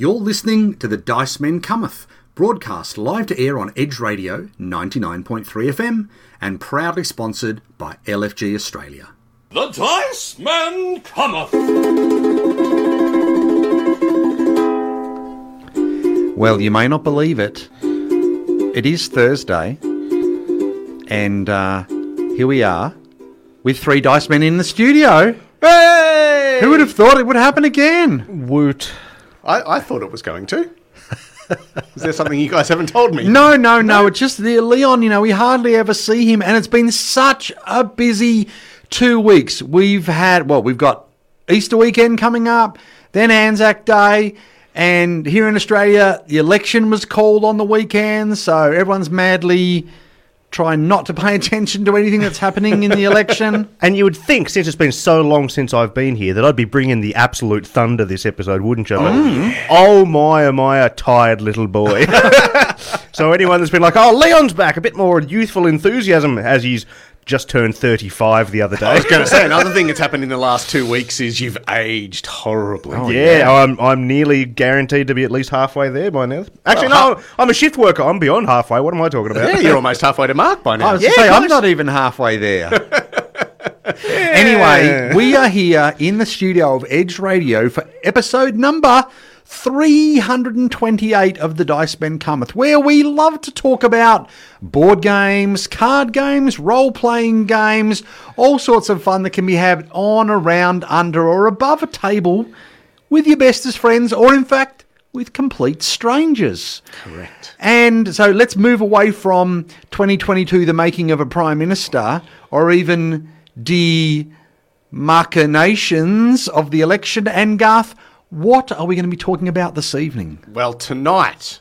You're listening to The Dice Men Cometh, broadcast live to air on Edge Radio 99.3 FM and proudly sponsored by LFG Australia. The Dice Men Cometh! Well, you may not believe it. It is Thursday, and here we are with three Dice Men in the studio. Hey! Who would have thought it would happen again? Woot. I thought it was going to. Is there something you guys haven't told me? No. It's just the Leon, you know, we hardly ever see him. And it's been such a busy 2 weeks. We've got Easter weekend coming up, then Anzac Day. And here in Australia, the election was called on the weekend. So everyone's madly trying not to pay attention to anything that's happening in the election. And you would think, since it's been so long since I've been here, that I'd be bringing the absolute thunder this episode, wouldn't you? Mm. Oh my, am I a tired little boy. So anyone that's been like, oh, Leon's back, a bit more youthful enthusiasm, as he's just turned 35 the other day. I was going to say, another thing that's happened in the last 2 weeks is you've aged horribly. Oh, yeah. I'm nearly guaranteed to be at least halfway there by now. Actually, I'm a shift worker. I'm beyond halfway. What am I talking about? Yeah, you're almost halfway to Mark by now. I'm not even halfway there. Yeah. Anyway, we are here in the studio of Edge Radio for episode number 328 of The Dice Men Cometh, where we love to talk about board games, card games, role-playing games, all sorts of fun that can be had on, around, under, or above a table with your bestest friends, or in fact, with complete strangers. Correct. And so let's move away from 2022, the making of a Prime Minister, or even the machinations of the election, and Garth, what are we going to be talking about this evening? Well, tonight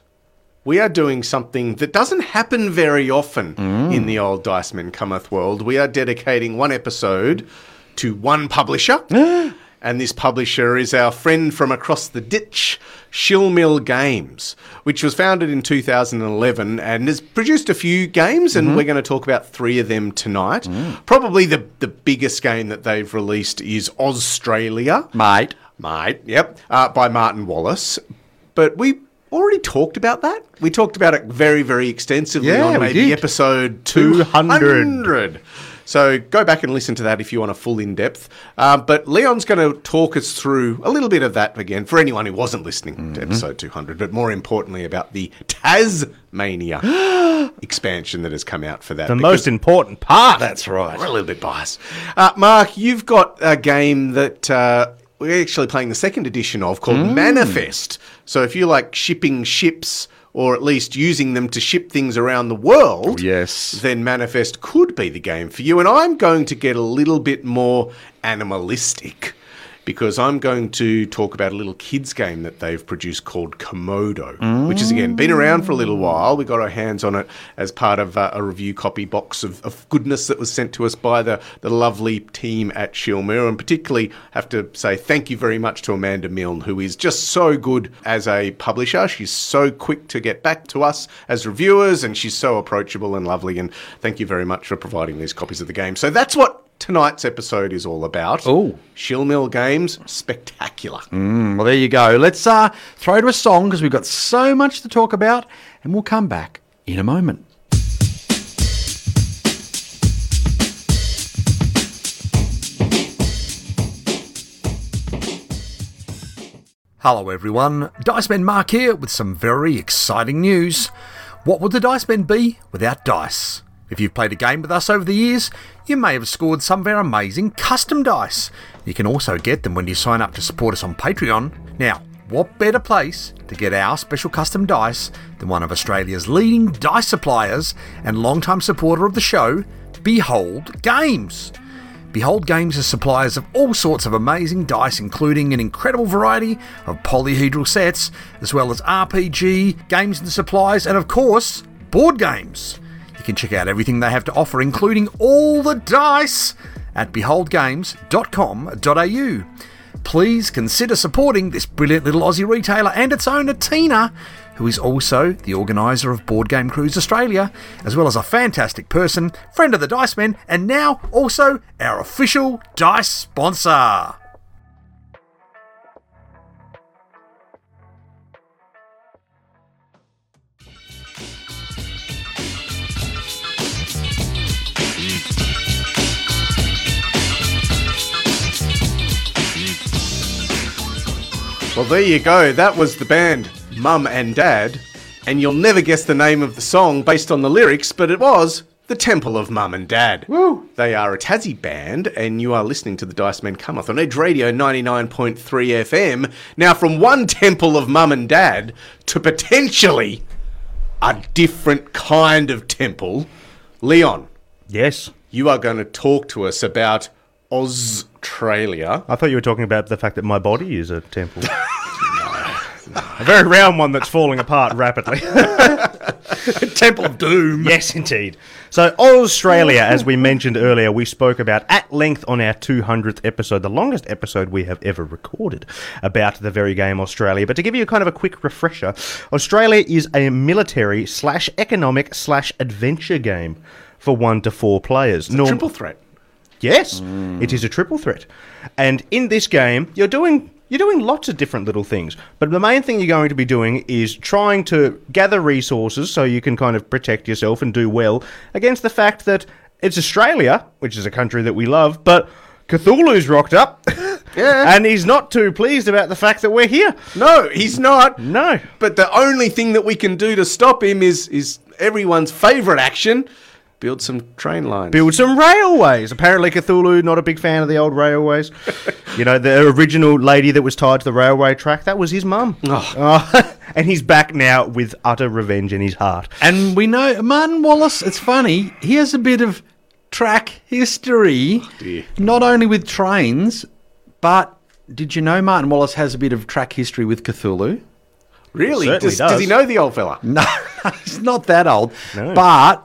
we are doing something that doesn't happen very often in the old Dice Men Cometh world. We are dedicating one episode to one publisher, and this publisher is our friend from across the ditch, SchilMil Games, which was founded in 2011 and has produced a few games, and we're going to talk about three of them tonight. Mm. Probably the biggest game that they've released is Australia. Mate, yep, by Martin Wallace. But we already talked about that. We talked about it very, very extensively on maybe episode 200. So go back and listen to that if you want a full in-depth. But Leon's going to talk us through a little bit of that again for anyone who wasn't listening to episode 200, but more importantly about the Tasmania expansion that has come out for that. The most important part. That's right. We're a little bit biased. Mark, you've got a game that we're actually playing the second edition of called Manifest. So if you like shipping ships, or at least using them to ship things around the world, then Manifest could be the game for you. And I'm going to get a little bit more animalistic, because I'm going to talk about a little kids game that they've produced called Komodo, which has, again, been around for a little while. We got our hands on it as part of a review copy box of goodness that was sent to us by the lovely team at SchilMil, and particularly have to say thank you very much to Amanda Milne, who is just so good as a publisher. She's so quick to get back to us as reviewers, and she's so approachable and lovely, and thank you very much for providing these copies of the game. So that's what tonight's episode is all about. Oh, SchilMil Games, spectacular. Well, there you go. Let's throw to a song, because we've got so much to talk about, and we'll come back in a moment. Hello, everyone. Dice Men Mark here with some very exciting news. What would the Dice Men be without dice? If you've played a game with us over the years, you may have scored some of our amazing custom dice. You can also get them when you sign up to support us on Patreon. Now, what better place to get our special custom dice than one of Australia's leading dice suppliers and long-time supporter of the show, Behold Games. Behold Games are suppliers of all sorts of amazing dice, including an incredible variety of polyhedral sets, as well as RPG, games and supplies, and of course, board games. You can check out everything they have to offer, including all the dice, at beholdgames.com.au. Please consider supporting this brilliant little Aussie retailer and its owner, Tina, who is also the organiser of Board Game Cruise Australia, as well as a fantastic person, friend of the Dice Men, and now also our official dice sponsor. Well, there you go. That was the band Mum and Dad. And you'll never guess the name of the song based on the lyrics, but it was The Temple of Mum and Dad. Woo! They are a Tassie band, and you are listening to The Dice Men Cometh on Edge Radio 99.3 FM. Now, from one Temple of Mum and Dad to potentially a different kind of temple, Leon. Yes? You are going to talk to us about Australia. I thought you were talking about the fact that my body is a temple. A very round one that's falling apart rapidly. Temple of Doom. Yes, indeed. So Australia, as we mentioned earlier, we spoke about at length on our 200th episode, the longest episode we have ever recorded, about the very game Australia. But to give you kind of a quick refresher, Australia is a military/economic/adventure game for 1 to 4 players. It's a triple threat. Yes, it is a triple threat. And in this game, you're doing lots of different little things, but the main thing you're going to be doing is trying to gather resources so you can kind of protect yourself and do well against the fact that it's Australia, which is a country that we love, but Cthulhu's rocked up, yeah, and he's not too pleased about the fact that we're here. No, he's not. No. But the only thing that we can do to stop him is everyone's favourite action... Build some train lines. Build some railways. Apparently Cthulhu, not a big fan of the old railways. You know, the original lady that was tied to the railway track, that was his mum. And he's back now with utter revenge in his heart. And we know, Martin Wallace, it's funny, he has a bit of track history, not only with trains, but did you know Martin Wallace has a bit of track history with Cthulhu? Really? Does he know the old fella? No, he's not that old. No. But...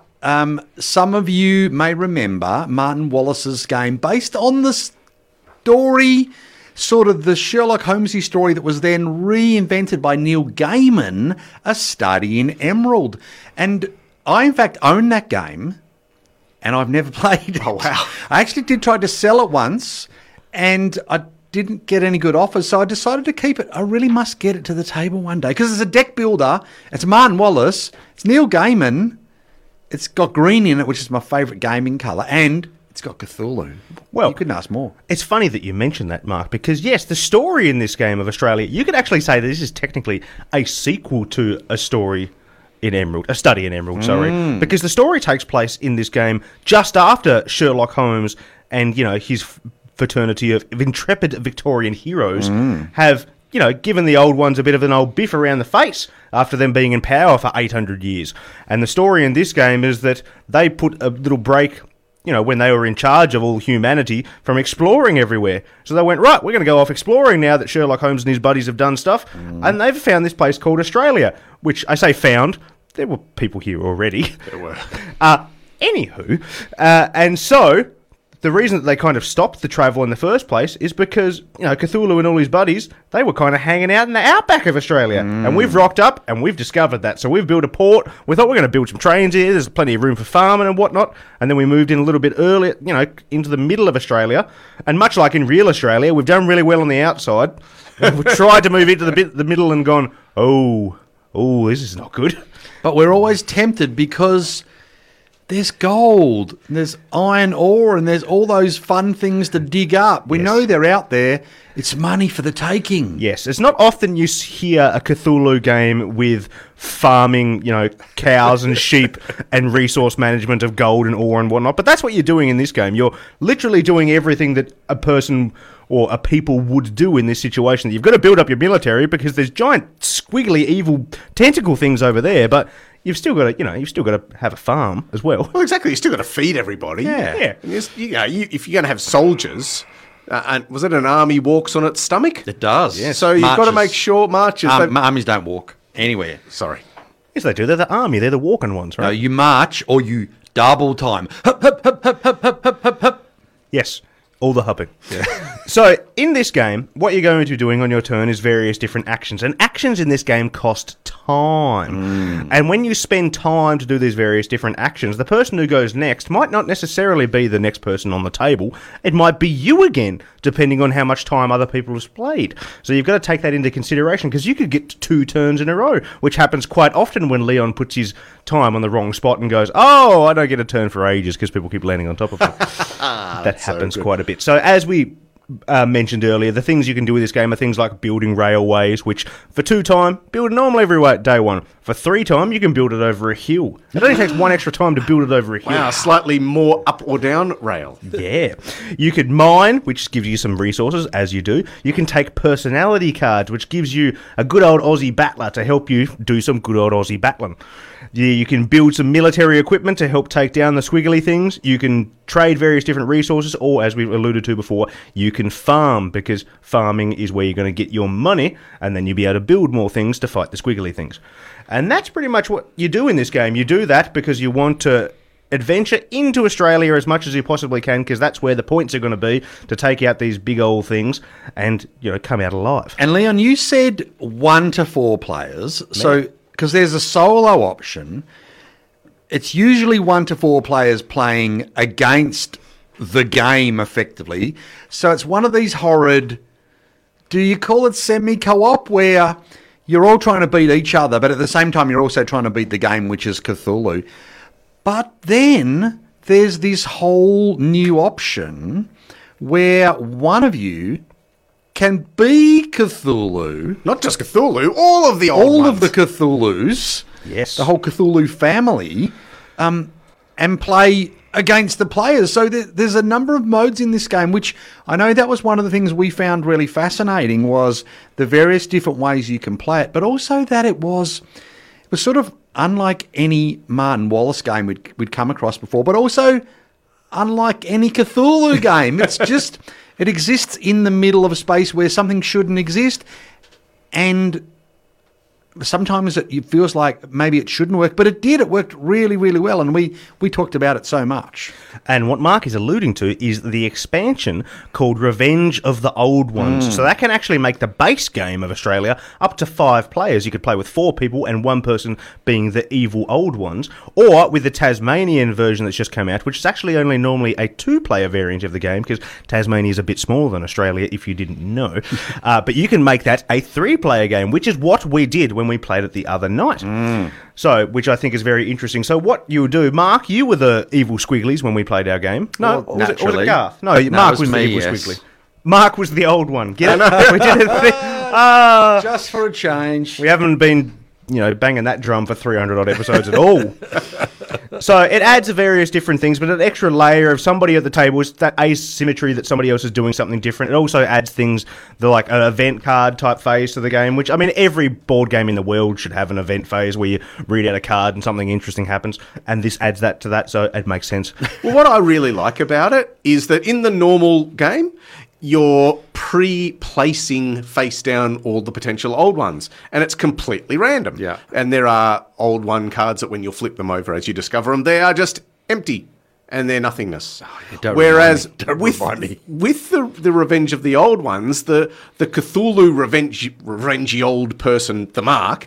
some of you may remember Martin Wallace's game based on the story, sort of the Sherlock Holmes story that was then reinvented by Neil Gaiman, A Study in Emerald. And I, in fact, own that game, and I've never played it. Oh, wow. I actually did try to sell it once, and I didn't get any good offers, so I decided to keep it. I really must get it to the table one day, because it's a deck builder, it's Martin Wallace, it's Neil Gaiman... It's got green in it, which is my favourite gaming colour, and it's got Cthulhu. Well, you couldn't ask more. It's funny that you mentioned that, Mark, because, yes, the story in this game of Australia, you could actually say that this is technically a sequel to A Story in Emerald, A Study in Emerald, sorry, because the story takes place in this game just after Sherlock Holmes and, you know, his fraternity of intrepid Victorian heroes have... you know, given the old ones a bit of an old biff around the face after them being in power for 800 years. And the story in this game is that they put a little break, you know, when they were in charge of all humanity from exploring everywhere. So they went, right, we're going to go off exploring now that Sherlock Holmes and his buddies have done stuff. And they've found this place called Australia, which I say found. There were people here already. There were. And so... the reason that they kind of stopped the travel in the first place is because, you know, Cthulhu and all his buddies, they were kind of hanging out in the outback of Australia. And we've rocked up and we've discovered that. So we've built a port. We thought we're going to build some trains here. There's plenty of room for farming and whatnot. And then we moved in a little bit earlier, you know, into the middle of Australia. And much like in real Australia, we've done really well on the outside. We've tried to move into the middle and gone, oh, this is not good. But we're always tempted because... there's gold, and there's iron ore, and there's all those fun things to dig up. We know they're out there. It's money for the taking. Yes, it's not often you hear a Cthulhu game with farming, you know, cows and sheep and resource management of gold and ore and whatnot, but that's what you're doing in this game. You're literally doing everything that a person or a people would do in this situation. You've got to build up your military because there's giant squiggly evil tentacle things over there, but... You've still got to have a farm as well. Well, exactly. You've still got to feed everybody. Yeah. If you're going to have soldiers, and was it an army walks on its stomach? It does. Yeah. So you've got to make sure marches. Armies don't walk anywhere. Sorry. Yes, they do. They're the army. They're the walking ones, right? No, you march or you double time. Hup, hup, hup, hup, hup, hup, hup, hup, hup. Yes. All the hubbing. Yeah. So, in this game, what you're going to be doing on your turn is various different actions. And actions in this game cost time. And when you spend time to do these various different actions, the person who goes next might not necessarily be the next person on the table. It might be you again, depending on how much time other people have played. So, you've got to take that into consideration, because you could get 2 turns in a row, which happens quite often when Leon puts his time on the wrong spot and goes, oh, I don't get a turn for ages, because people keep landing on top of him. That happens quite a bit. So as we mentioned earlier, the things you can do with this game are things like building railways, which for 2 time, build normal every day one. For 3 time, you can build it over a hill. It only takes 1 extra time to build it over a hill. Wow, slightly more up or down rail. Yeah. You could mine, which gives you some resources, as you do. You can take personality cards, which gives you a good old Aussie battler to help you do some good old Aussie battling. Yeah, you can build some military equipment to help take down the squiggly things. You can trade various different resources, or as we've alluded to before, you can farm, because farming is where you're going to get your money, and then you'll be able to build more things to fight the squiggly things. And that's pretty much what you do in this game. You do that because you want to adventure into Australia as much as you possibly can, because that's where the points are going to be to take out these big old things and, you know, come out alive. And Leon, you said 1 to 4 players, so because there's a solo option, it's usually 1 to 4 players playing against the game effectively. So it's one of these horrid, do you call it semi-co-op, where you're all trying to beat each other, but at the same time you're also trying to beat the game, which is Cthulhu. But then there's this whole new option where one of you can be Cthulhu. Not just Cthulhu, all of the old ones. All of the Cthulhus. Yes. The whole Cthulhu family. And play against the players. So there's a number of modes in this game, which I know that was one of the things we found really fascinating, was the various different ways you can play it, but also that it was sort of unlike any Martin Wallace game we'd come across before, but also unlike any Cthulhu game. It's just, it exists in the middle of a space where something shouldn't exist, and sometimes it feels like maybe it shouldn't work, but it did. It worked really, really well, and we talked about it so much. And what Mark is alluding to is the expansion called Revenge of the Old Ones. So that can actually make the base game of Australia up to 5 players. You could play with 4 people and 1 person being the evil old ones, or with the Tasmanian version that's just come out, which is actually only normally a 2-player variant of the game, because Tasmania is a bit smaller than Australia, if you didn't know. But you can make that a 3-player game, which is what we did when we played it the other night. So, which I think is very interesting. So what you do, Mark, you were the evil squigglies when we played our game. Well, naturally. No, Mark was the evil squiggly. Mark was the old one. Get it? We did a thing. Just for a change. We haven't been, banging that drum for 300-odd episodes at all. So it adds various different things, but an extra layer of somebody at the table is that asymmetry that somebody else is doing something different. It also adds things like an event card type phase to the game, which, I mean, every board game in the world should have an event phase where you read out a card and something interesting happens, and this adds that to that, so it makes sense. Well, what I really like about it is that in the normal game, you're pre-placing face down all the potential old ones, and it's completely random. Yeah. And there are old one cards that when you flip them over as you discover them, they are just empty and they're nothingness. Whereas with the Revenge of the Old Ones, the Cthulhu revengey old person, the Mark,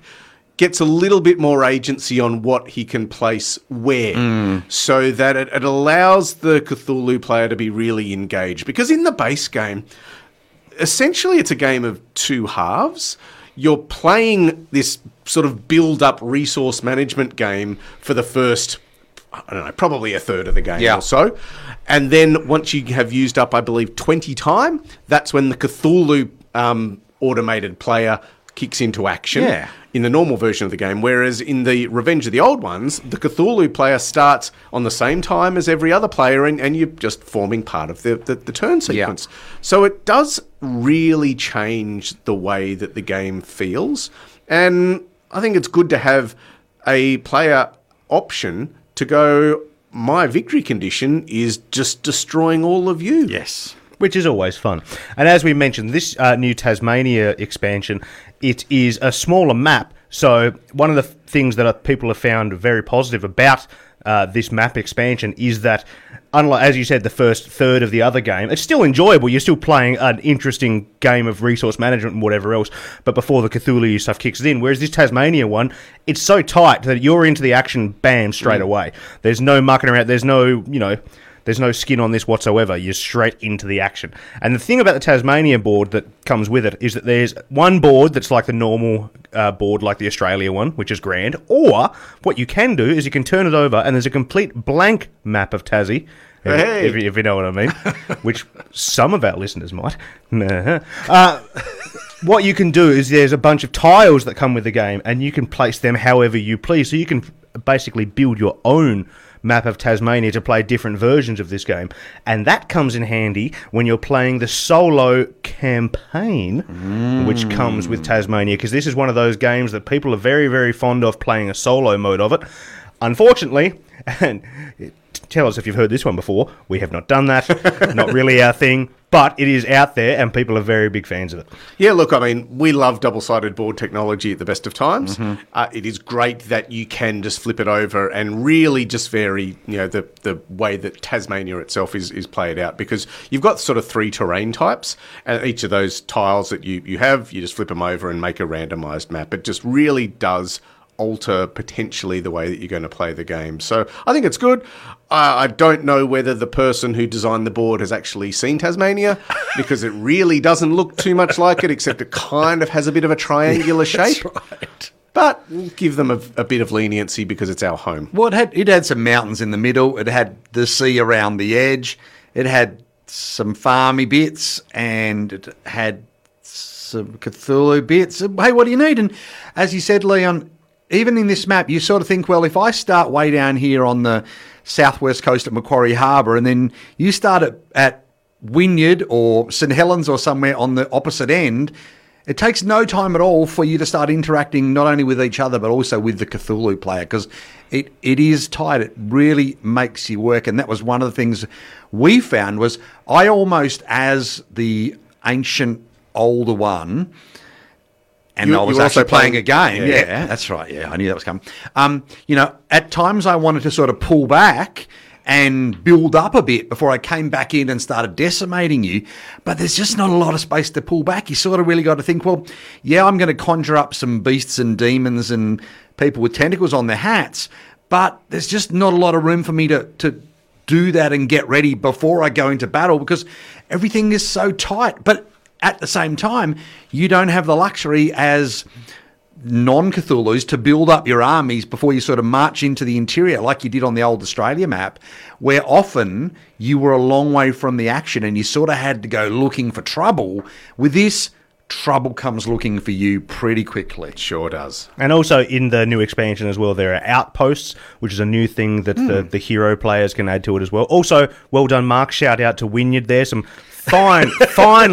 gets a little bit more agency on what he can place where, so that it allows the Cthulhu player to be really engaged. Because in the base game, essentially it's a game of 2 halves. You're playing this sort of build-up resource management game for the first, probably a third of the game or so. And then once you have used up, I believe, 20 time, that's when the Cthulhu automated player kicks into action in the normal version of the game, whereas in the Revenge of the Old Ones, the Cthulhu player starts on the same time as every other player, and you're just forming part of the turn sequence. Yeah. So it does really change the way that the game feels, and I think it's good to have a player option to go, my victory condition is just destroying all of you. Yes. Which is always fun. And as we mentioned, this new Tasmania expansion, it is a smaller map. So one of the things that people have found very positive about this map expansion is that, unlike, as you said, the first third of the other game, it's still enjoyable. You're still playing an interesting game of resource management and whatever else, but before the Cthulhu stuff kicks in. Whereas this Tasmania one, it's so tight that you're into the action, bam, straight away. There's no mucking around. There's no, there's no skin on this whatsoever. You're straight into the action. And the thing about the Tasmania board that comes with it is that there's one board that's like the normal board, like the Australia one, which is grand. Or what you can do is you can turn it over and there's a complete blank map of Tassie, Hey. If you know what I mean, which some of our listeners might. What you can do is there's a bunch of tiles that come with the game, and you can place them however you please. So you can basically build your own map of Tasmania to play different versions of this game. And that comes in handy when you're playing the solo campaign, which comes with Tasmania, because this is one of those games that people are very, very fond of playing a solo mode of it. Unfortunately, and tell us if you've heard this one before, we have not done that, not really our thing, but it is out there and people are very big fans of it. Yeah, look, I mean, we love double-sided board technology at the best of times. It is great that you can just flip it over and really just vary, you know, the way that Tasmania itself is played out, because you've got sort of three terrain types, and each of those tiles that you have, you just flip them over and make a randomised map. It just really does alter potentially the way that you're going to play the game. So I think it's good. I don't know whether the person who designed the board has actually seen Tasmania, because it really doesn't look too much like it, except it kind of has a bit of a triangular shape. That's right. But we'll give them a bit of leniency because it's our home. Well, it had some mountains in the middle. It had the sea around the edge. It had some farmy bits, and it had some Cthulhu bits. Hey, what do you need? And as you said, Leon, even in this map, you sort of think, well, if I start way down here on the southwest coast at Macquarie Harbour, and then you start at Wynyard or St Helens or somewhere on the opposite end, it takes no time at all for you to start interacting not only with each other but also with the Cthulhu player, because it is tight. It really makes you work, and that was one of the things we found was I almost, as the ancient older one, and I was also playing a game. Yeah, that's right. Yeah, I knew that was coming. You know, at times I wanted to sort of pull back and build up a bit before I came back in and started decimating you. But there's just not a lot of space to pull back. You sort of really got to think, well, yeah, I'm going to conjure up some beasts and demons and people with tentacles on their hats, but there's just not a lot of room for me to do that and get ready before I go into battle, because everything is so tight. But at the same time, you don't have the luxury as non-Cthulhus to build up your armies before you sort of march into the interior like you did on the old Australia map, where often you were a long way from the action and you sort of had to go looking for trouble. With this, trouble comes looking for you pretty quickly. It sure does. And also in the new expansion as well, there are outposts, which is a new thing that the hero players can add to it as well. Also, well done, Mark. Shout out to Wynyard there. Some fine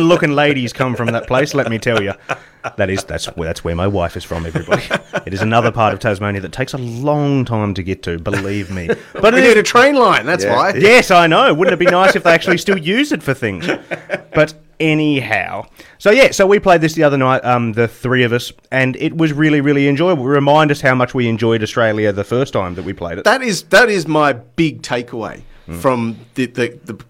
looking ladies come from that place, let me tell you. That's where my wife is from, everybody. It is another part of Tasmania that takes a long time to get to, believe me. But we need a train line, that's why. Yes, I know. Wouldn't it be nice if they actually still use it for things? But anyhow, so we played this the other night, the three of us, and it was really, really enjoyable. Remind us how much we enjoyed Australia the first time that we played it. That is my big takeaway from the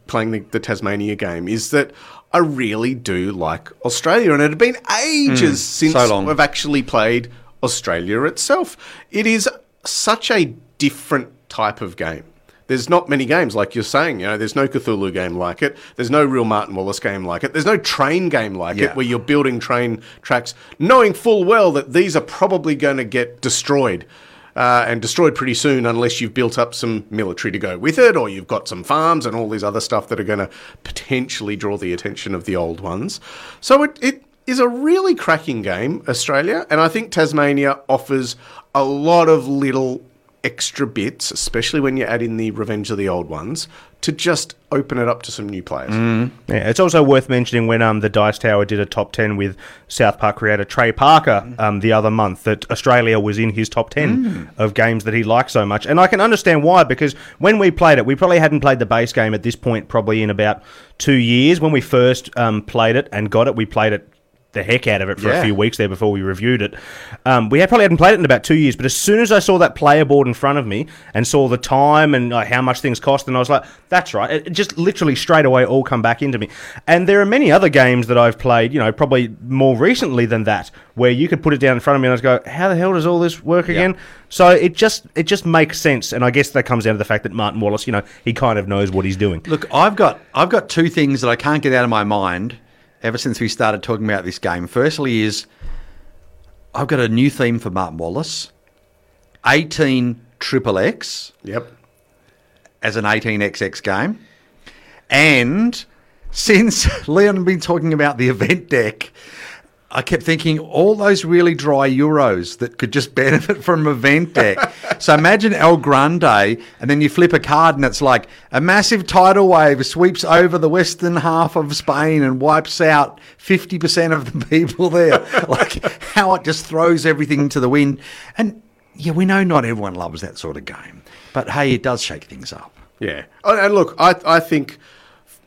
playing the Tasmania game, is that I really do like Australia, and it had been ages since I've actually played Australia itself. It is such a different type of game. There's not many games, like you're saying, you know, there's no Cthulhu game like it. There's no real Martin Wallace game like it. There's no train game like it, where you're building train tracks, knowing full well that these are probably going to get destroyed. And destroyed pretty soon, unless you've built up some military to go with it, or you've got some farms and all these other stuff that are going to potentially draw the attention of the old ones. So it is a really cracking game, Australia, and I think Tasmania offers a lot of little extra bits, especially when you add in the Revenge of the Old Ones, to just open it up to some new players. Yeah, it's also worth mentioning when the Dice Tower did a top 10 with South Park creator Trey Parker the other month, that Australia was in his top 10 of games that he liked so much. And I can understand why, because when we played it, we probably hadn't played the base game at this point probably in about 2 years. When we first played it and got it, we played it the heck out of it for a few weeks there before we reviewed it. We hadn't played it in about 2 years, but as soon as I saw that player board in front of me and saw the time and how much things cost, and I was like, that's right. It just literally straight away all come back into me. And there are many other games that I've played, you know, probably more recently than that, where you could put it down in front of me and I'd go, how the hell does all this work again? So it just makes sense, and I guess that comes down to the fact that Martin Wallace, you know, he kind of knows what he's doing. Look, I've got two things that I can't get out of my mind ever since we started talking about this game. Firstly is, I've got a new theme for Martin Wallace, 18XXX, yep, as an 18XX game. And since Leon had been talking about the event deck, I kept thinking all those really dry Euros that could just benefit from event deck. So imagine El Grande, and then you flip a card and it's like a massive tidal wave sweeps over the western half of Spain and wipes out 50% of the people there. Like how it just throws everything to the wind. And yeah, we know not everyone loves that sort of game, but hey, it does shake things up. Yeah. And look, I think...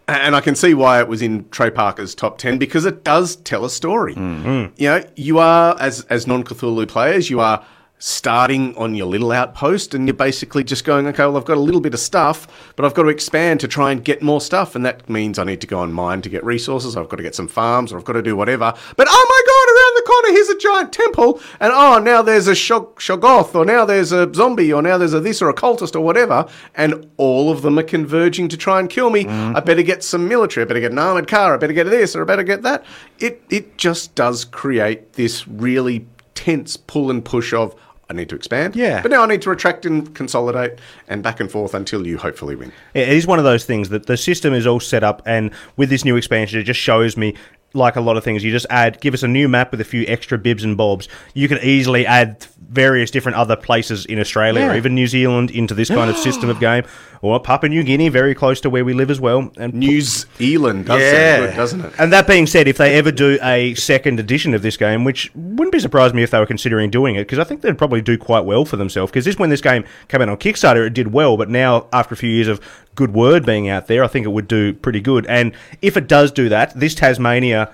And I can see why it was in Trey Parker's top 10, because it does tell a story. Mm-hmm. You know, you are, as non-Cthulhu players, you are starting on your little outpost and you're basically just going, okay, well, I've got a little bit of stuff, but I've got to expand to try and get more stuff. And that means I need to go and mine to get resources. I've got to get some farms, or I've got to do whatever. But, oh, my God, around the corner, here's a giant temple. And, oh, now there's a Shoggoth, or now there's a zombie, or now there's a this, or a cultist, or whatever. And all of them are converging to try and kill me. Mm. I better get some military. I better get an armoured car. I better get this, or I better get that. It just does create this really tense pull and push of, I need to expand. Yeah. But now I need to retract and consolidate and back and forth until you hopefully win. It is one of those things that the system is all set up, and with this new expansion, it just shows me, like a lot of things, you just add, give us a new map with a few extra bibs and bobs. You can easily add various different other places in Australia or even New Zealand into this kind of system of game. Or Papua New Guinea, very close to where we live as well. And New Zealand does sound good, doesn't it? And that being said, if they ever do a second edition of this game, which wouldn't be surprised me if they were considering doing it, because I think they'd probably do quite well for themselves. Because when this game came out on Kickstarter, it did well, but now after a few years of good word being out there, I think it would do pretty good. And if it does do that, this Tasmania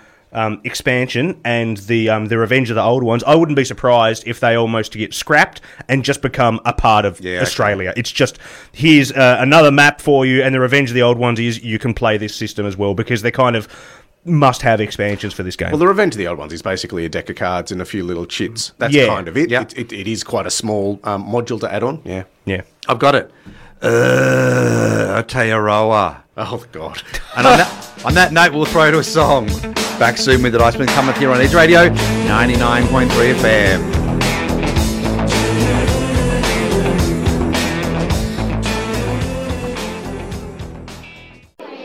expansion and the Revenge of the Old Ones, I wouldn't be surprised if they almost get scrapped and just become a part of Australia. Okay. It's just, here's another map for you, and the Revenge of the Old Ones is you can play this system as well, because they're kind of must-have expansions for this game. Well, the Revenge of the Old Ones is basically a deck of cards and a few little chits. That's kind of it. Yep. It is quite a small module to add on. Yeah. I've got it. Aotearoa. Oh, God. And on that note, we'll throw to a song. Back soon with The Dice Men Cometh here on Edge Radio, 99.3 FM.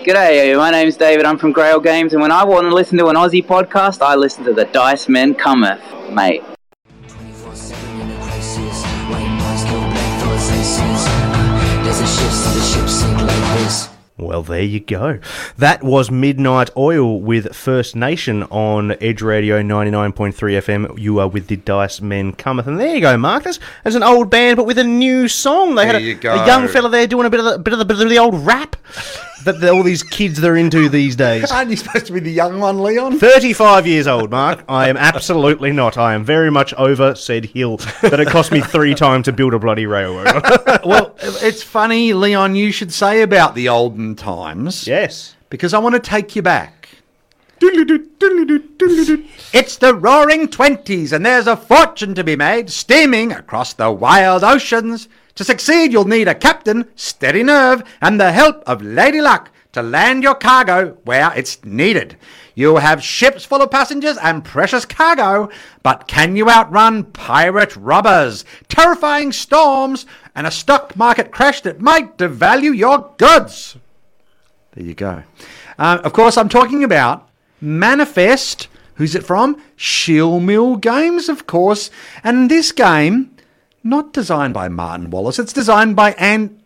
G'day, my name's David, I'm from Grail Games, and when I want to listen to an Aussie podcast, I listen to The Dice Men Cometh, mate. Well, there you go. That was Midnight Oil with First Nation on Edge Radio 99.3 FM. You are with The Dice Men Cometh. And there you go, Mark. That's an old band, but with a new song. They had a young fella there doing a bit of the old rap that all these kids they're into these days. Aren't you supposed to be the young one, Leon? 35 years old, Mark. I am absolutely not. I am very much over said hill, but it cost me 3 times to build a bloody railroad. Well, it's funny, Leon, you should say about the olden times. Yes. Because I want to take you back. It's the roaring 20s, and there's a fortune to be made steaming across the wild oceans. To succeed, you'll need a captain, steady nerve, and the help of Lady Luck to land your cargo where it's needed. You'll have ships full of passengers and precious cargo, but can you outrun pirate robbers, terrifying storms, and a stock market crash that might devalue your goods? There you go. Of course, I'm talking about Manifest. Who's it from? SchilMil Games, of course. And this game... not designed by Martin Wallace. It's designed by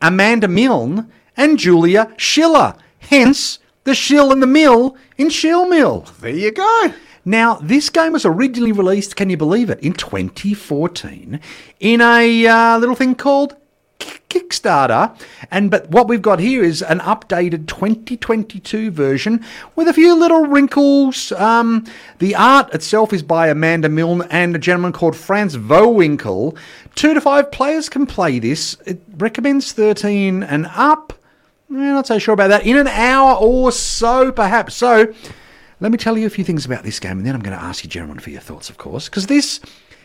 Amanda Milne and Julia Schiller. Hence, the shill and the mill in SchilMil. There you go. Now, this game was originally released, can you believe it, in 2014 in a little thing called Kickstarter. But what we've got here is an updated 2022 version with a few little wrinkles. The art itself is by Amanda Milne and a gentleman called Franz Vowinkle. 2 to 5 players can play this. It recommends 13 and up. I'm not so sure about that. In an hour or so, perhaps. So let me tell you a few things about this game, and then I'm going to ask you, gentlemen, for your thoughts, of course, because this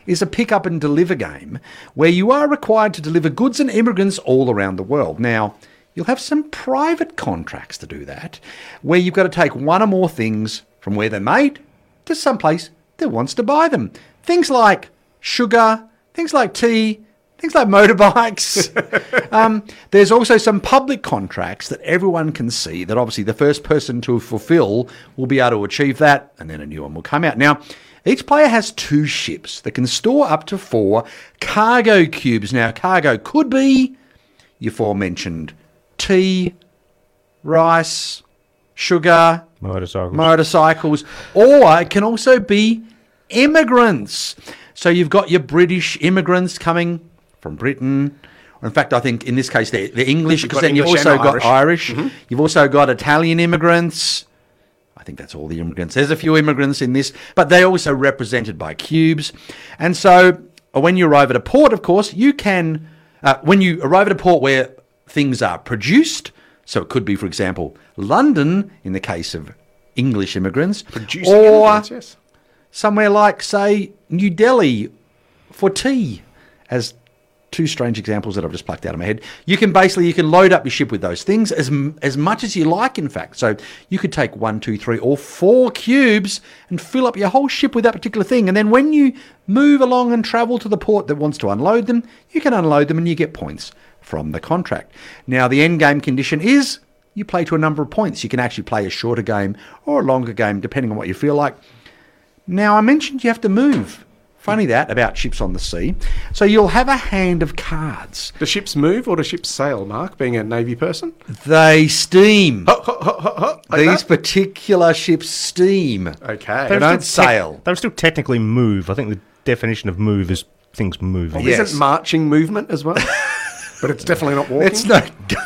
is a pick-up and deliver game where you are required to deliver goods and immigrants all around the world. Now, you'll have some private contracts to do that, where you've got to take one or more things from where they're made to someplace that wants to buy them. Things like sugar, things like tea, Things like motorbikes. There's also some public contracts that everyone can see that obviously the first person to fulfill will be able to achieve that, and then a new one will come out. Now, each player has two ships that can store up to 4 cargo cubes. Now, cargo could be your aforementioned tea, rice, sugar, motorcycles, or it can also be immigrants. So you've got your British immigrants coming from Britain. In fact, I think in this case, they're English, because then you've also got Irish. Mm-hmm. You've also got Italian immigrants. I think that's all the immigrants. There's a few immigrants in this, but they're also represented by cubes. And so when you arrive at a port, of course, you can... when you arrive at a port where things are produced, so it could be, for example, London in the case of English immigrants, or somewhere like, say, New Delhi for tea, as two strange examples that I've just plucked out of my head. You can load up your ship with those things as much as you like, in fact. So you could take 1, 2, 3, or 4 cubes and fill up your whole ship with that particular thing. And then when you move along and travel to the port that wants to unload them, you can unload them and you get points from the contract. Now, the end game condition is you play to a number of points. You can actually play a shorter game or a longer game, depending on what you feel like. Now, I mentioned you have to move. Funny that, about ships on the sea. So you'll have a hand of cards. Do ships move or do ships sail, Mark, being a Navy person? They steam. Like these particular ships steam. Okay. They don't sail. They still technically move. I think the definition of move is things moving. Well, yes. Isn't marching movement as well? But it's definitely not walking.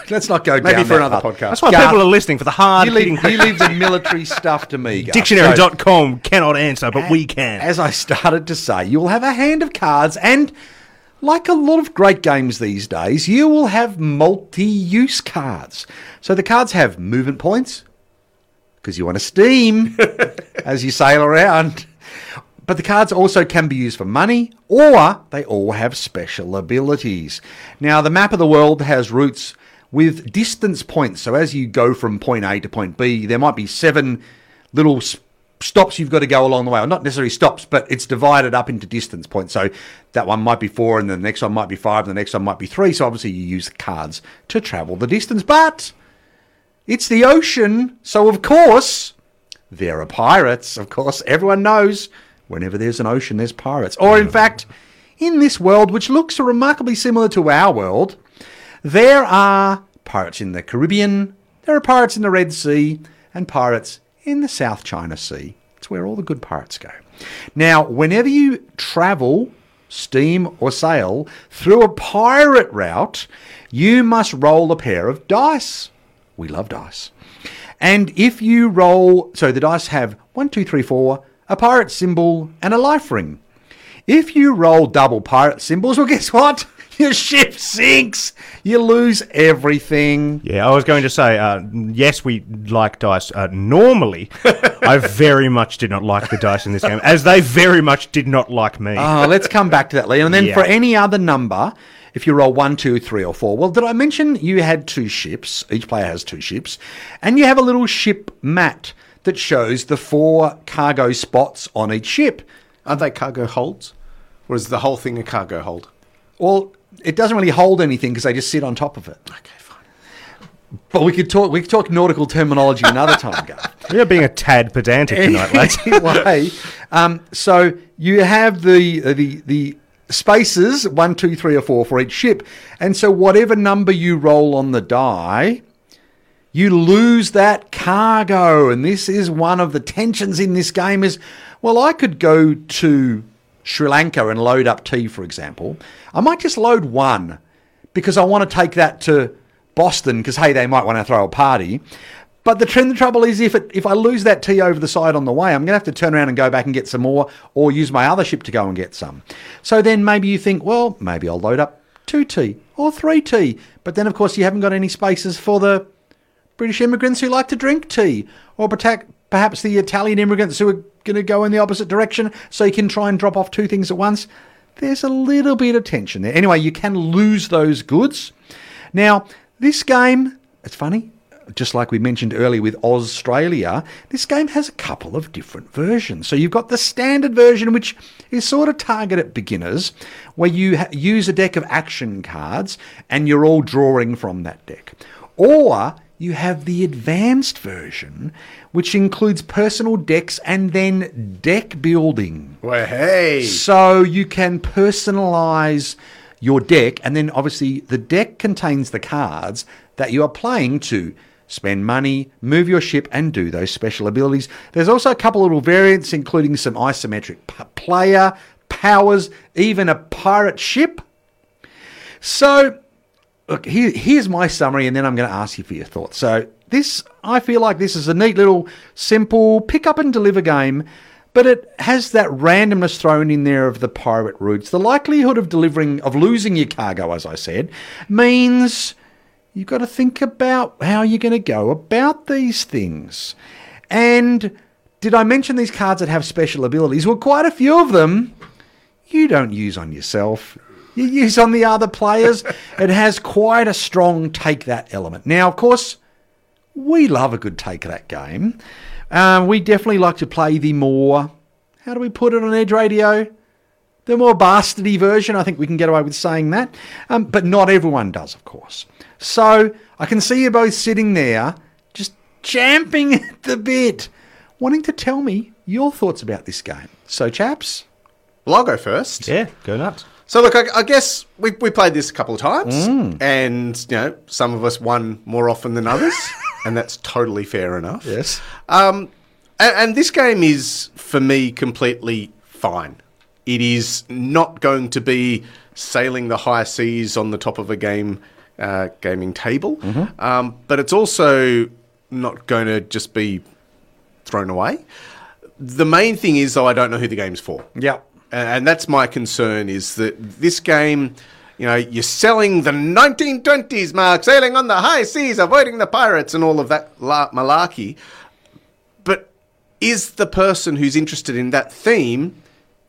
Let's not go maybe down maybe for another podcast. That's why people are listening for the hard... You leave the military stuff to me, Garth. Dictionary.com cannot answer, but we can. As I started to say, you'll have a hand of cards, and like a lot of great games these days, you will have multi-use cards. So the cards have movement points, because you want to steam as you sail around. But the cards also can be used for money, or they all have special abilities. Now, the map of the world has routes with distance points. So as you go from point A to point B, there might be 7 little stops you've got to go along the way. Well, not necessarily stops, but it's divided up into distance points. So that one might be 4, and the next one might be 5, and the next one might be 3. So obviously you use cards to travel the distance. But it's the ocean, so of course there are pirates. Of course, everyone knows... whenever there's an ocean, there's pirates. Or, in fact, in this world, which looks remarkably similar to our world, there are pirates in the Caribbean, there are pirates in the Red Sea, and pirates in the South China Sea. It's where all the good pirates go. Now, whenever you travel, steam or sail, through a pirate route, you must roll a pair of dice. We love dice. And if you roll... so the dice have 1, 2, 3, 4... a pirate symbol, and a life ring. If you roll double pirate symbols, well, guess what? Your ship sinks. You lose everything. Yeah, I was going to say, yes, we like dice. Normally, I very much did not like the dice in this game, as they very much did not like me. Oh, let's come back to that, Liam. And then for any other number, if you roll 1, 2, 3, or 4, well, did I mention you had 2 ships? Each player has 2 ships. And you have a little ship mat that shows the 4 cargo spots on each ship. Aren't they cargo holds? Or is the whole thing a cargo hold? Well, it doesn't really hold anything because they just sit on top of it. Okay, fine. But we could talk nautical terminology another time, Garth. You're being a tad pedantic tonight, lads. Anyway, so you have the spaces, 1, 2, 3, or 4 for each ship. And so whatever number you roll on the die... you lose that cargo, and this is one of the tensions in this game is, well, I could go to Sri Lanka and load up tea, for example. I might just load 1 because I want to take that to Boston because, hey, they might want to throw a party. But the trouble is if I lose that tea over the side on the way, I'm going to have to turn around and go back and get some more or use my other ship to go and get some. So then maybe you think, well, maybe I'll load up 2 tea or 3 tea. But then, of course, you haven't got any spaces for the British immigrants who like to drink tea, or perhaps the Italian immigrants who are going to go in the opposite direction, so you can try and drop off 2 things at once. There's a little bit of tension there. Anyway, you can lose those goods. Now, this game, it's funny, just like we mentioned earlier with Australia, this game has a couple of different versions. So you've got the standard version, which is sort of targeted at beginners, where you use a deck of action cards and you're all drawing from that deck. Or you have the advanced version, which includes personal decks and then deck building. Well, hey! So you can personalise your deck, and then obviously the deck contains the cards that you are playing to spend money, move your ship, and do those special abilities. There's also a couple of little variants, including some isometric player powers, even a pirate ship. So look, here's my summary, and then I'm going to ask you for your thoughts. So this, I feel like this is a neat little, simple pick-up-and-deliver game, but it has that randomness thrown in there of the pirate routes. The likelihood of losing your cargo, as I said, means you've got to think about how you're going to go about these things. And did I mention these cards that have special abilities? Well, quite a few of them you don't use on yourself. You use on the other players. It has quite a strong take-that element. Now, of course, we love a good take-that game. We definitely like to play the more, how do we put it on Edge Radio? The more bastardy version. I think we can get away with saying that. But not everyone does, of course. So I can see you both sitting there just champing at the bit, wanting to tell me your thoughts about this game. So, chaps? Well, I'll go first. Yeah, go nuts. So, look, I guess we played this a couple of times and, you know, some of us won more often than others and that's totally fair enough. Yes. And this game is, for me, completely fine. It is not going to be sailing the high seas on the top of a gaming table, but it's also not going to just be thrown away. The main thing is, though, I don't know who the game's for. Yep. And that's my concern, is that this game, you know, you're selling the 1920s, Mark, sailing on the high seas, avoiding the pirates and all of that malarkey. But is the person who's interested in that theme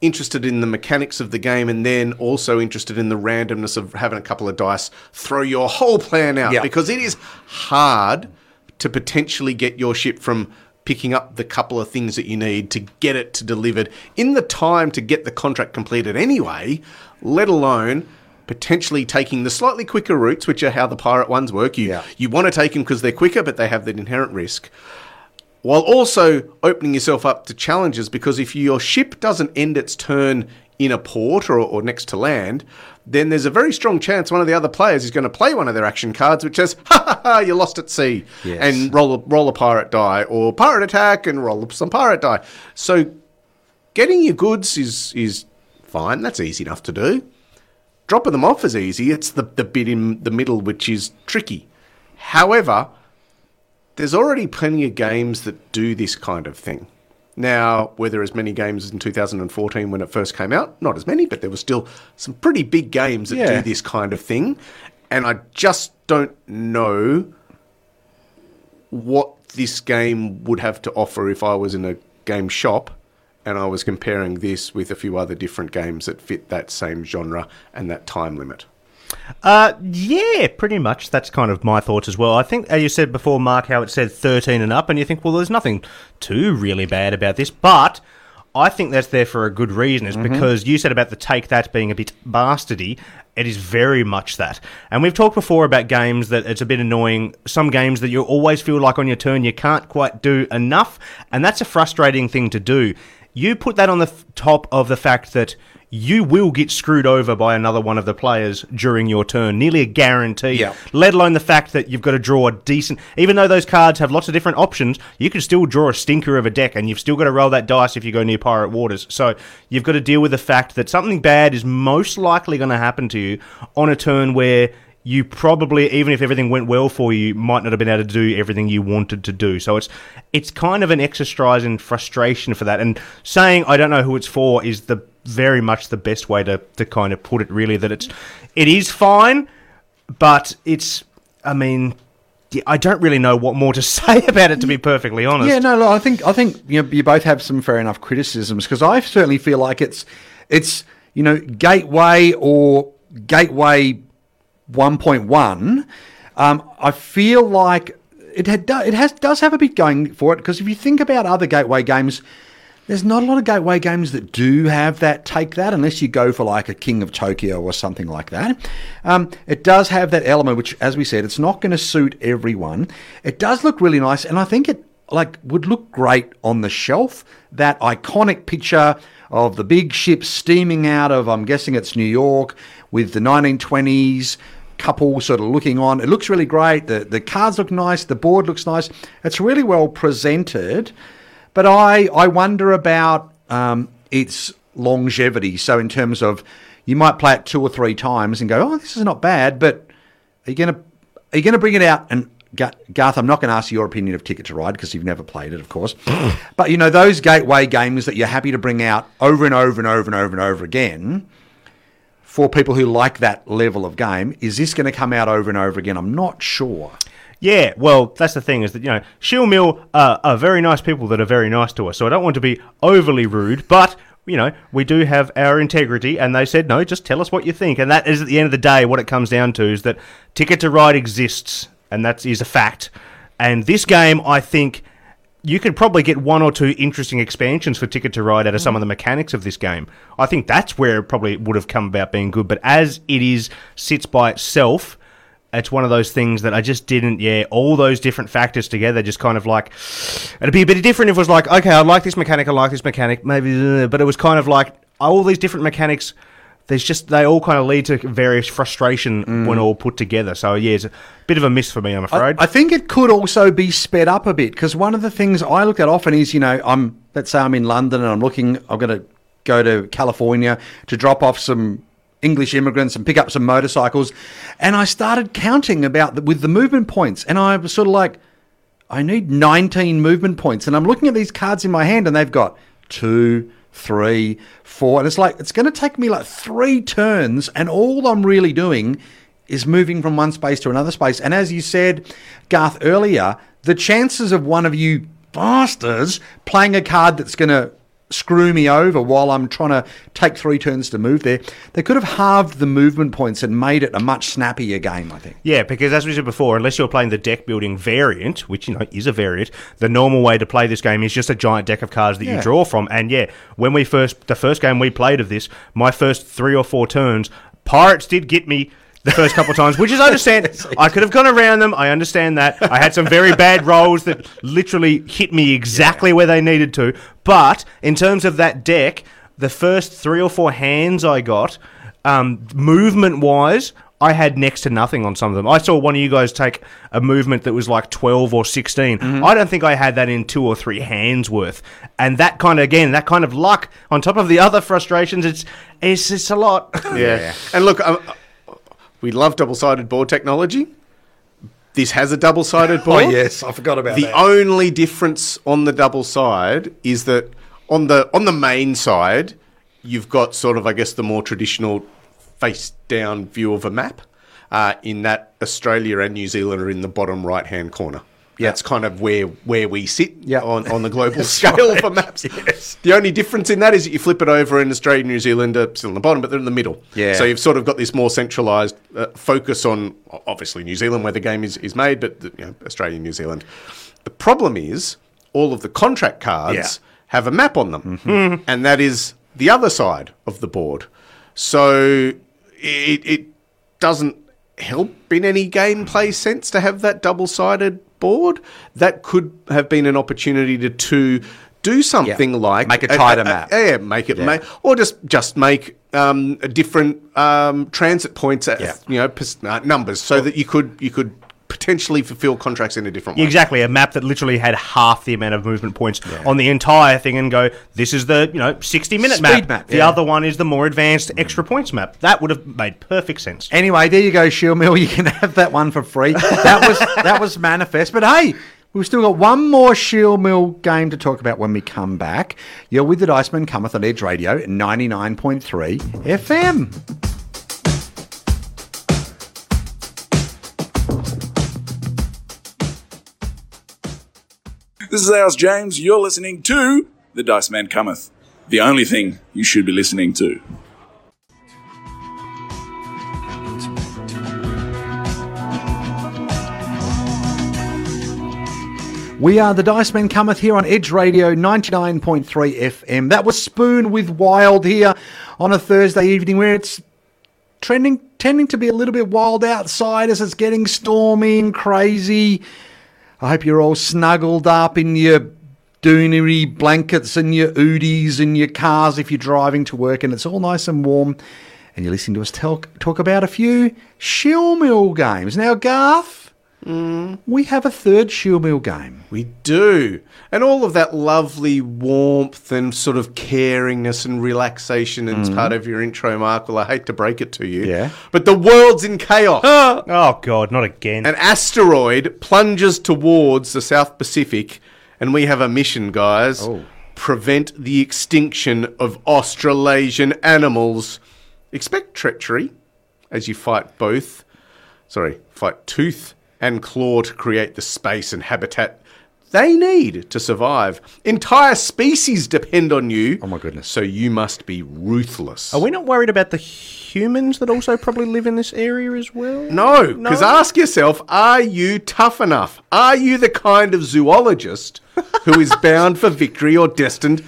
interested in the mechanics of the game and then also interested in the randomness of having a couple of dice throw your whole plan out? Yep. Because it is hard to potentially get your ship from picking up the couple of things that you need to get it to delivered in the time to get the contract completed anyway, let alone potentially taking the slightly quicker routes, which are how the pirate ones work. You want to take them because they're quicker, but they have that inherent risk, while also opening yourself up to challenges, because if your ship doesn't end its turn in a port or next to land, then there's a very strong chance one of the other players is going to play one of their action cards which says, ha ha ha, you're lost at sea, and roll a pirate die, or pirate attack and roll some pirate die. So getting your goods is fine. That's easy enough to do. Dropping them off is easy. It's the bit in the middle which is tricky. However, there's already plenty of games that do this kind of thing. Now, were there as many games as in 2014 when it first came out? Not as many, but there were still some pretty big games that do this kind of thing. And I just don't know what this game would have to offer if I was in a game shop and I was comparing this with a few other different games that fit that same genre and that time limit. Yeah, pretty much. That's kind of my thoughts as well. I think, as you said before, Mark, how it said 13 and up, and you think, well, there's nothing too really bad about this, but I think that's there for a good reason. It's because you said about the take that being a bit bastardy. It is very much that. And we've talked before about games that it's a bit annoying, some games that you always feel like on your turn you can't quite do enough, and that's a frustrating thing to do. You put that on the top of the fact that you will get screwed over by another one of the players during your turn. Nearly a guarantee. Yep. Let alone the fact that you've got to draw a decent... Even though those cards have lots of different options, you can still draw a stinker of a deck, and you've still got to roll that dice if you go near pirate waters. So you've got to deal with the fact that something bad is most likely going to happen to you on a turn where you probably, even if everything went well for you, might not have been able to do everything you wanted to do. So it's kind of an exercise in frustration for that. And saying, I don't know who it's for, is the very much the best way to kind of put it, really, that it is fine, but it's, I mean, I don't really know what more to say about it, to be perfectly honest. Yeah, no, look, I think you both have some fair enough criticisms, because I certainly feel like it's you know, Gateway or Gateway 1.1. I feel like it does have a bit going for it, because if you think about other gateway games, there's not a lot of gateway games that do have that take that, unless you go for like a King of Tokyo or something like that. It does have that element, which, as we said, it's not going to suit everyone. It does look really nice, and I think it would look great on the shelf. That iconic picture of the big ship steaming out of, I'm guessing it's New York, with the 1920s couple sort of looking on. It looks really great. The cards look nice. The board looks nice. It's really well presented. But I wonder about its longevity. So in terms of, you might play it 2 or 3 times and go, oh, this is not bad, but are you going to bring it out? And Garth, I'm not going to ask your opinion of Ticket to Ride, because you've never played it, of course. But, you know, those gateway games that you're happy to bring out over and over and over and over and over again for people who like that level of game, is this going to come out over and over again? I'm not sure. Yeah, well, that's the thing, is that, you know, SchilMil are very nice people that are very nice to us, so I don't want to be overly rude, but, you know, we do have our integrity, and they said, no, just tell us what you think, and that is, at the end of the day, what it comes down to, is that Ticket to Ride exists, and that is a fact, and this game, I think, you could probably get 1 or 2 interesting expansions for Ticket to Ride out of some of the mechanics of this game. I think that's where it probably would have come about being good, but as it is, sits by itself, it's one of those things that I just didn't, all those different factors together just kind of like, it'd be a bit different if it was like, okay, I like this mechanic, maybe, but it was kind of like, all these different mechanics, there's just, they all kind of lead to various frustration when all put together. So, yeah, it's a bit of a miss for me, I'm afraid. I think it could also be sped up a bit, because one of the things I look at often is, you know, let's say I'm in London and I'm going to go to California to drop off some English immigrants and pick up some motorcycles, and I started counting with the movement points, and I was sort of like, I need 19 movement points, and I'm looking at these cards in my hand, and they've got 2, 3, 4, and it's like, it's going to take me like 3 turns, and all I'm really doing is moving from one space to another space, and as you said, Garth, earlier, the chances of one of you bastards playing a card that's going to screw me over while I'm trying to take 3 turns to move there. They could have halved the movement points and made it a much snappier game, I think. Yeah, because as we said before, unless you're playing the deck building variant, which, you know, is a variant, the normal way to play this game is just a giant deck of cards that you draw from. And when the first game we played of this, my first 3 or 4 turns, Pirates did get me the first couple of times, which is, I understand, I could have gone around them, I understand that. I had some very bad rolls that literally hit me exactly where they needed to, but in terms of that deck, the first 3 or 4 hands I got, movement-wise, I had next to nothing on some of them. I saw one of you guys take a movement that was like 12 or 16. Mm-hmm. I don't think I had that in 2 or 3 hands worth. And that kind of luck, on top of the other frustrations, it's a lot. Yeah. And look, we love double-sided board technology. This has a double-sided board. Oh, yes, I forgot about that. The only difference on the double side is that on the main side, you've got sort of, I guess, the more traditional face-down view of a map, in that Australia and New Zealand are in the bottom right-hand corner. Yeah. That's kind of where we sit on the global scale for maps. Yes. The only difference in that is that you flip it over and Australia and New Zealand are still in the bottom, but they're in the middle. Yeah. So you've sort of got this more centralised focus on, obviously, New Zealand, where the game is made, but Australia and New Zealand. The problem is all of the contract cards have a map on them, mm-hmm. and that is the other side of the board. So it doesn't help in any gameplay sense to have that double-sided board. That could have been an opportunity to do something like make a tighter map. Or just make different transit points at numbers, so that you could potentially fulfill contracts in a different way. Exactly, a map that literally had half the amount of movement points on the entire thing, and go, this is the 60-minute speed map. The other one is the more advanced extra points map. That would have made perfect sense. Anyway, there you go, SchilMil. You can have that one for free. That was Manifest. But hey, we've still got one more SchilMil game to talk about when we come back. You're with The Dice Men Cometh on Edge Radio, 99.3 FM. This is ours, James. You're listening to The Dice Man Cometh, the only thing you should be listening to. We are The Dice Men Cometh here on Edge Radio 99.3 FM. That was Spoon with Wild here on a Thursday evening where it's tending to be a little bit wild outside as it's getting stormy and crazy. I hope you're all snuggled up in your doonery blankets and your oodies and your cars if you're driving to work and it's all nice and warm and you're listening to us talk about a few SchilMil games. Now, Garth... We have a third SchilMil game. We do. And all of that lovely warmth and sort of caringness and relaxation is part of your intro, Mark. Well, I hate to break it to you. Yeah. But the world's in chaos. Oh, God, not again. An asteroid plunges towards the South Pacific, and we have a mission, guys. Oh. Prevent the extinction of Australasian animals. Expect treachery as you fight tooth and claw to create the space and habitat they need to survive. Entire species depend on you. Oh, my goodness. So you must be ruthless. Are we not worried about the humans that also probably live in this area as well? No, because ask yourself, are you tough enough? Are you the kind of zoologist who is bound for victory or destined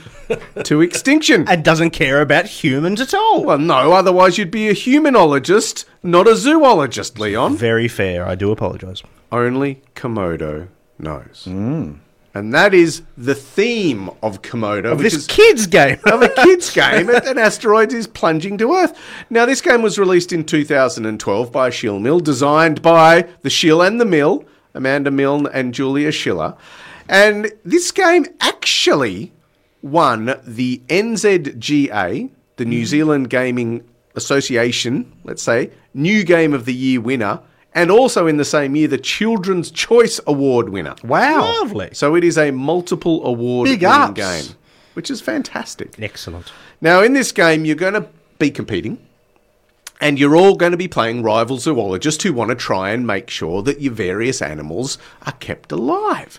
to extinction? And doesn't care about humans at all. Well, no, otherwise you'd be a humanologist, not a zoologist, Leon. Very fair, I do apologise. Only Komodo knows. And that is the theme of Komodo. Of a kids' game. An asteroid is plunging to Earth. Now, this game was released in 2012 by SchilMil, designed by the Schil and the Mill, Amanda Milne and Julia Schiller. And this game actually won the NZGA, the New Zealand Gaming Association, let's say, New Game of the Year winner, and also in the same year, the Children's Choice Award winner. Wow. Lovely. So it is a multiple award winning game, which is fantastic. Excellent. Now, in this game, you're going to be competing, and you're all going to be playing rival zoologists who want to try and make sure that your various animals are kept alive.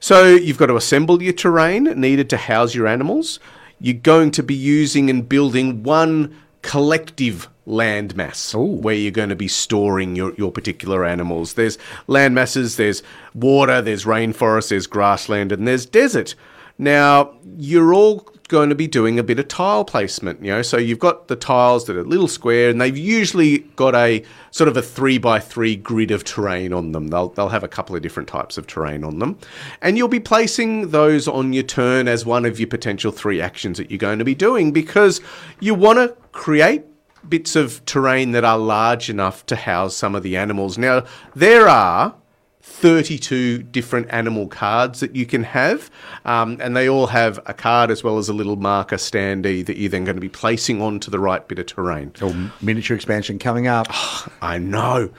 So you've got to assemble your terrain needed to house your animals. You're going to be using and building one collective landmass where you're going to be storing your particular animals. There's landmasses, there's water, there's rainforest, there's grassland, and there's desert. Now, you're all going to be doing a bit of tile placement, so you've got the tiles that are little square, and they've usually got a sort of a 3x3 grid of terrain on them. They'll have a couple of different types of terrain on them, and you'll be placing those on your turn as one of your potential three actions that you're going to be doing, because you want to create bits of terrain that are large enough to house some of the animals. Now, there are 32 different animal cards that you can have, and they all have a card as well as a little marker standee that you're then going to be placing onto the right bit of terrain. Oh, miniature expansion coming up. Oh, I know.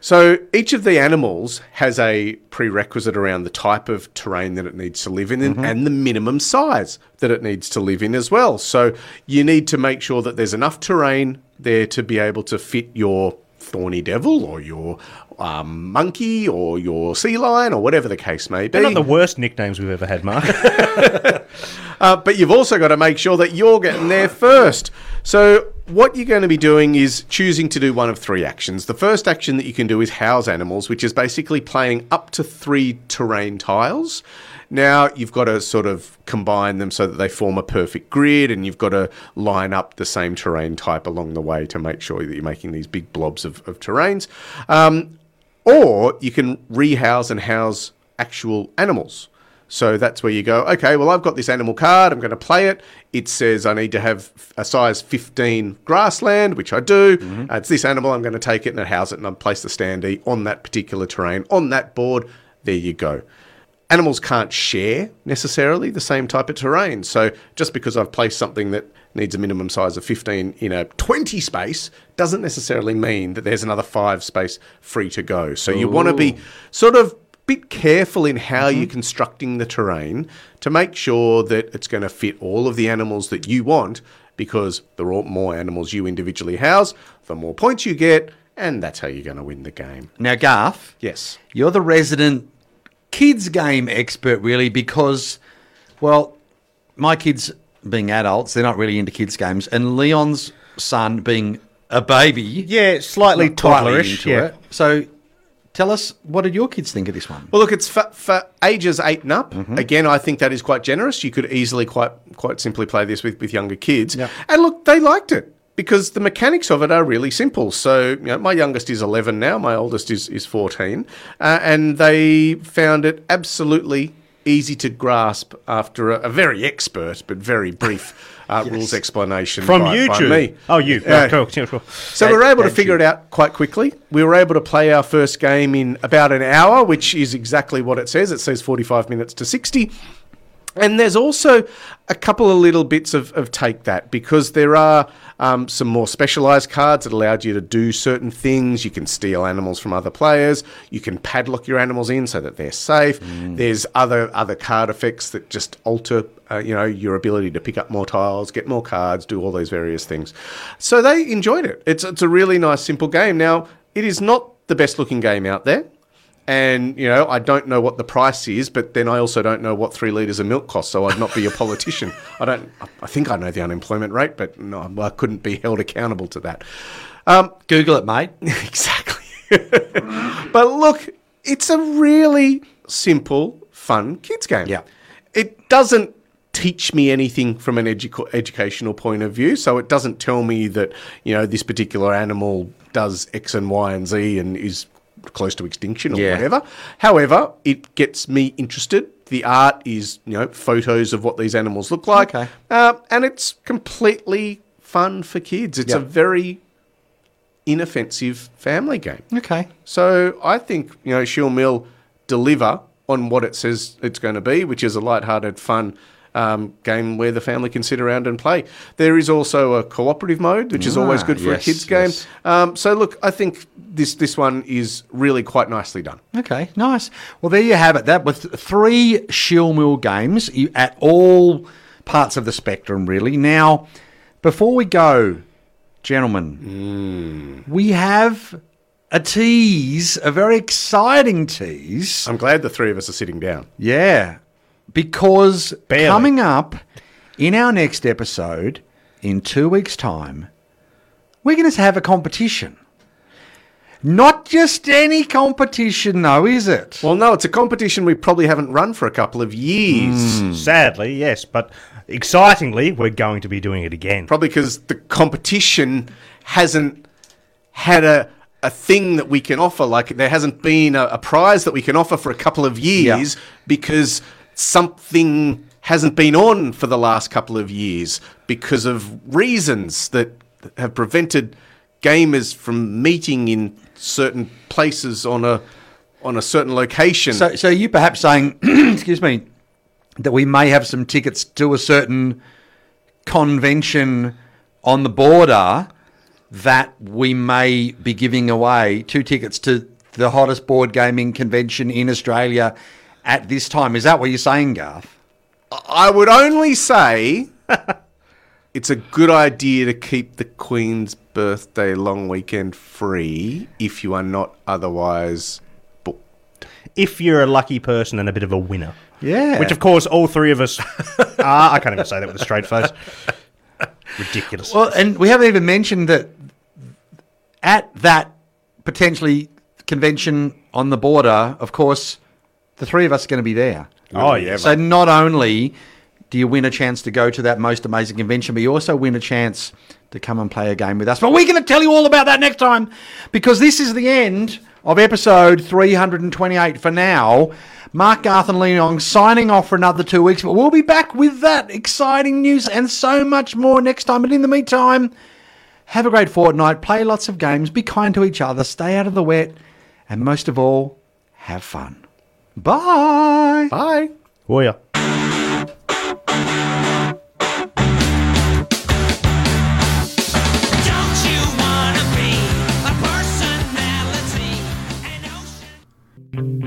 So each of the animals has a prerequisite around the type of terrain that it needs to live in and the minimum size that it needs to live in as well. So you need to make sure that there's enough terrain there to be able to fit your thorny devil or your monkey or your sea lion or whatever the case may be. They're not the worst nicknames we've ever had, Mark. But you've also got to make sure that you're getting there first. So what you're going to be doing is choosing to do one of three actions. The first action that you can do is house animals, which is basically playing up to three terrain tiles. Now, you've got to sort of combine them so that they form a perfect grid, and you've got to line up the same terrain type along the way to make sure that you're making these big blobs of terrains. Or you can rehouse and house actual animals. So that's where you go, okay, well, I've got this animal card. I'm going to play it. It says I need to have a size 15 grassland, which I do. It's this animal. I'm going to take it and I'll house it, and I'll place the standee on that particular terrain, on that board. There you go. Animals can't share necessarily the same type of terrain. So just because I've placed something that needs a minimum size of 15 in a 20 space doesn't necessarily mean that there's another 5 space free to go. So you want to be sort of bit careful in how you're constructing the terrain to make sure that it's going to fit all of the animals that you want, because the more animals you individually house, the more points you get, and that's how you're going to win the game. Now, Garth, yes, you're the resident kids game expert, really, because, well, my kids being adults, they're not really into kids games, and Leon's son being a baby, slightly toddlerish, so Tell us, what did your kids think of this one? Well, look, it's for ages 8 and up. Mm-hmm. Again, I think that is quite generous. You could easily quite simply play this with younger kids. Yep. And look, they liked it because the mechanics of it are really simple. So, you know, my youngest is 11 now. My oldest is 14. And they found it absolutely easy to grasp after a very expert but very brief rules explanation from YouTube. By me. Oh, you. Cool. So we were able to figure it out quite quickly. We were able to play our first game in about an hour, which is exactly what it says. It says 45 minutes to 60. And there's also a couple of little bits of take that, because there are some more specialised cards that allowed you to do certain things. You can steal animals from other players. You can padlock your animals in so that they're safe. Mm. There's other card effects that just alter your ability to pick up more tiles, get more cards, do all those various things. So they enjoyed it. It's a really nice, simple game. Now, it is not the best looking game out there. And, you know, I don't know what the price is, but then I also don't know what 3 litres of milk costs, so I'd not be a politician. I think I know the unemployment rate, but no, I couldn't be held accountable to that. Google it, mate. Exactly. But look, it's a really simple, fun kids game. Yeah. It doesn't teach me anything from an educational point of view, so it doesn't tell me that, you know, this particular animal does X and Y and Z and is close to extinction or whatever. However, it gets me interested. The art is, you know, photos of what these animals look like. Okay. And it's completely fun for kids. It's a very inoffensive family game. Okay. So I think, you know, SchilMil deliver on what it says it's going to be, which is a lighthearted, fun game where the family can sit around and play. There is also a cooperative mode, which is always good for a kids' game. Yes. So, look, I think this one is really quite nicely done. Okay, nice. Well, there you have it. That with 3 SchilMil games at all parts of the spectrum, really. Now, before we go, gentlemen, we have a tease, a very exciting tease. I'm glad the three of us are sitting down. Yeah. Because coming up in our next episode, in 2 weeks' time, we're going to have a competition. Not just any competition, though, is it? Well, no, it's a competition we probably haven't run for a couple of years. Mm. Sadly, yes, but excitingly, we're going to be doing it again. Probably because the competition hasn't had a thing that we can offer. Like, there hasn't been a prize that we can offer for a couple of years because something hasn't been on for the last couple of years because of reasons that have prevented gamers from meeting in certain places on a certain location. So you perhaps saying, excuse me, that we may have some tickets to a certain convention on the border that we may be giving away 2 tickets to the hottest board gaming convention in Australia at this time. Is that what you're saying, Garth? I would only say it's a good idea to keep the Queen's birthday long weekend free if you are not otherwise booked. If you're a lucky person and a bit of a winner. Yeah. Which, of course, all three of us are. I can't even say that with a straight face. Ridiculous. Well, and we haven't even mentioned that at that potentially convention on the border, of course, the three of us are going to be there. Oh, yeah. So not only do you win a chance to go to that most amazing convention, but you also win a chance to come and play a game with us. But we're going to tell you all about that next time, because this is the end of episode 328 for now. Mark, Garth and Leonong signing off for another 2 weeks, but we'll be back with that exciting news and so much more next time. But in the meantime, have a great fortnight, play lots of games, be kind to each other, stay out of the wet, and most of all, have fun. Bye. Bye. Oh, yeah. Don't you want to be a personality? An ocean.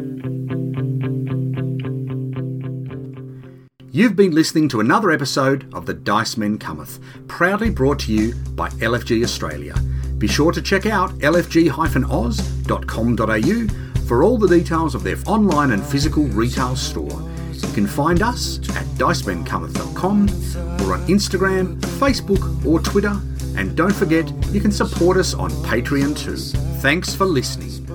You've been listening to another episode of The Dice Men Cometh, proudly brought to you by LFG Australia. Be sure to check out lfg-oz.com.au for all the details of their online and physical retail store. You can find us at dicemencometh.com or on Instagram, Facebook or Twitter. And don't forget, you can support us on Patreon too. Thanks for listening.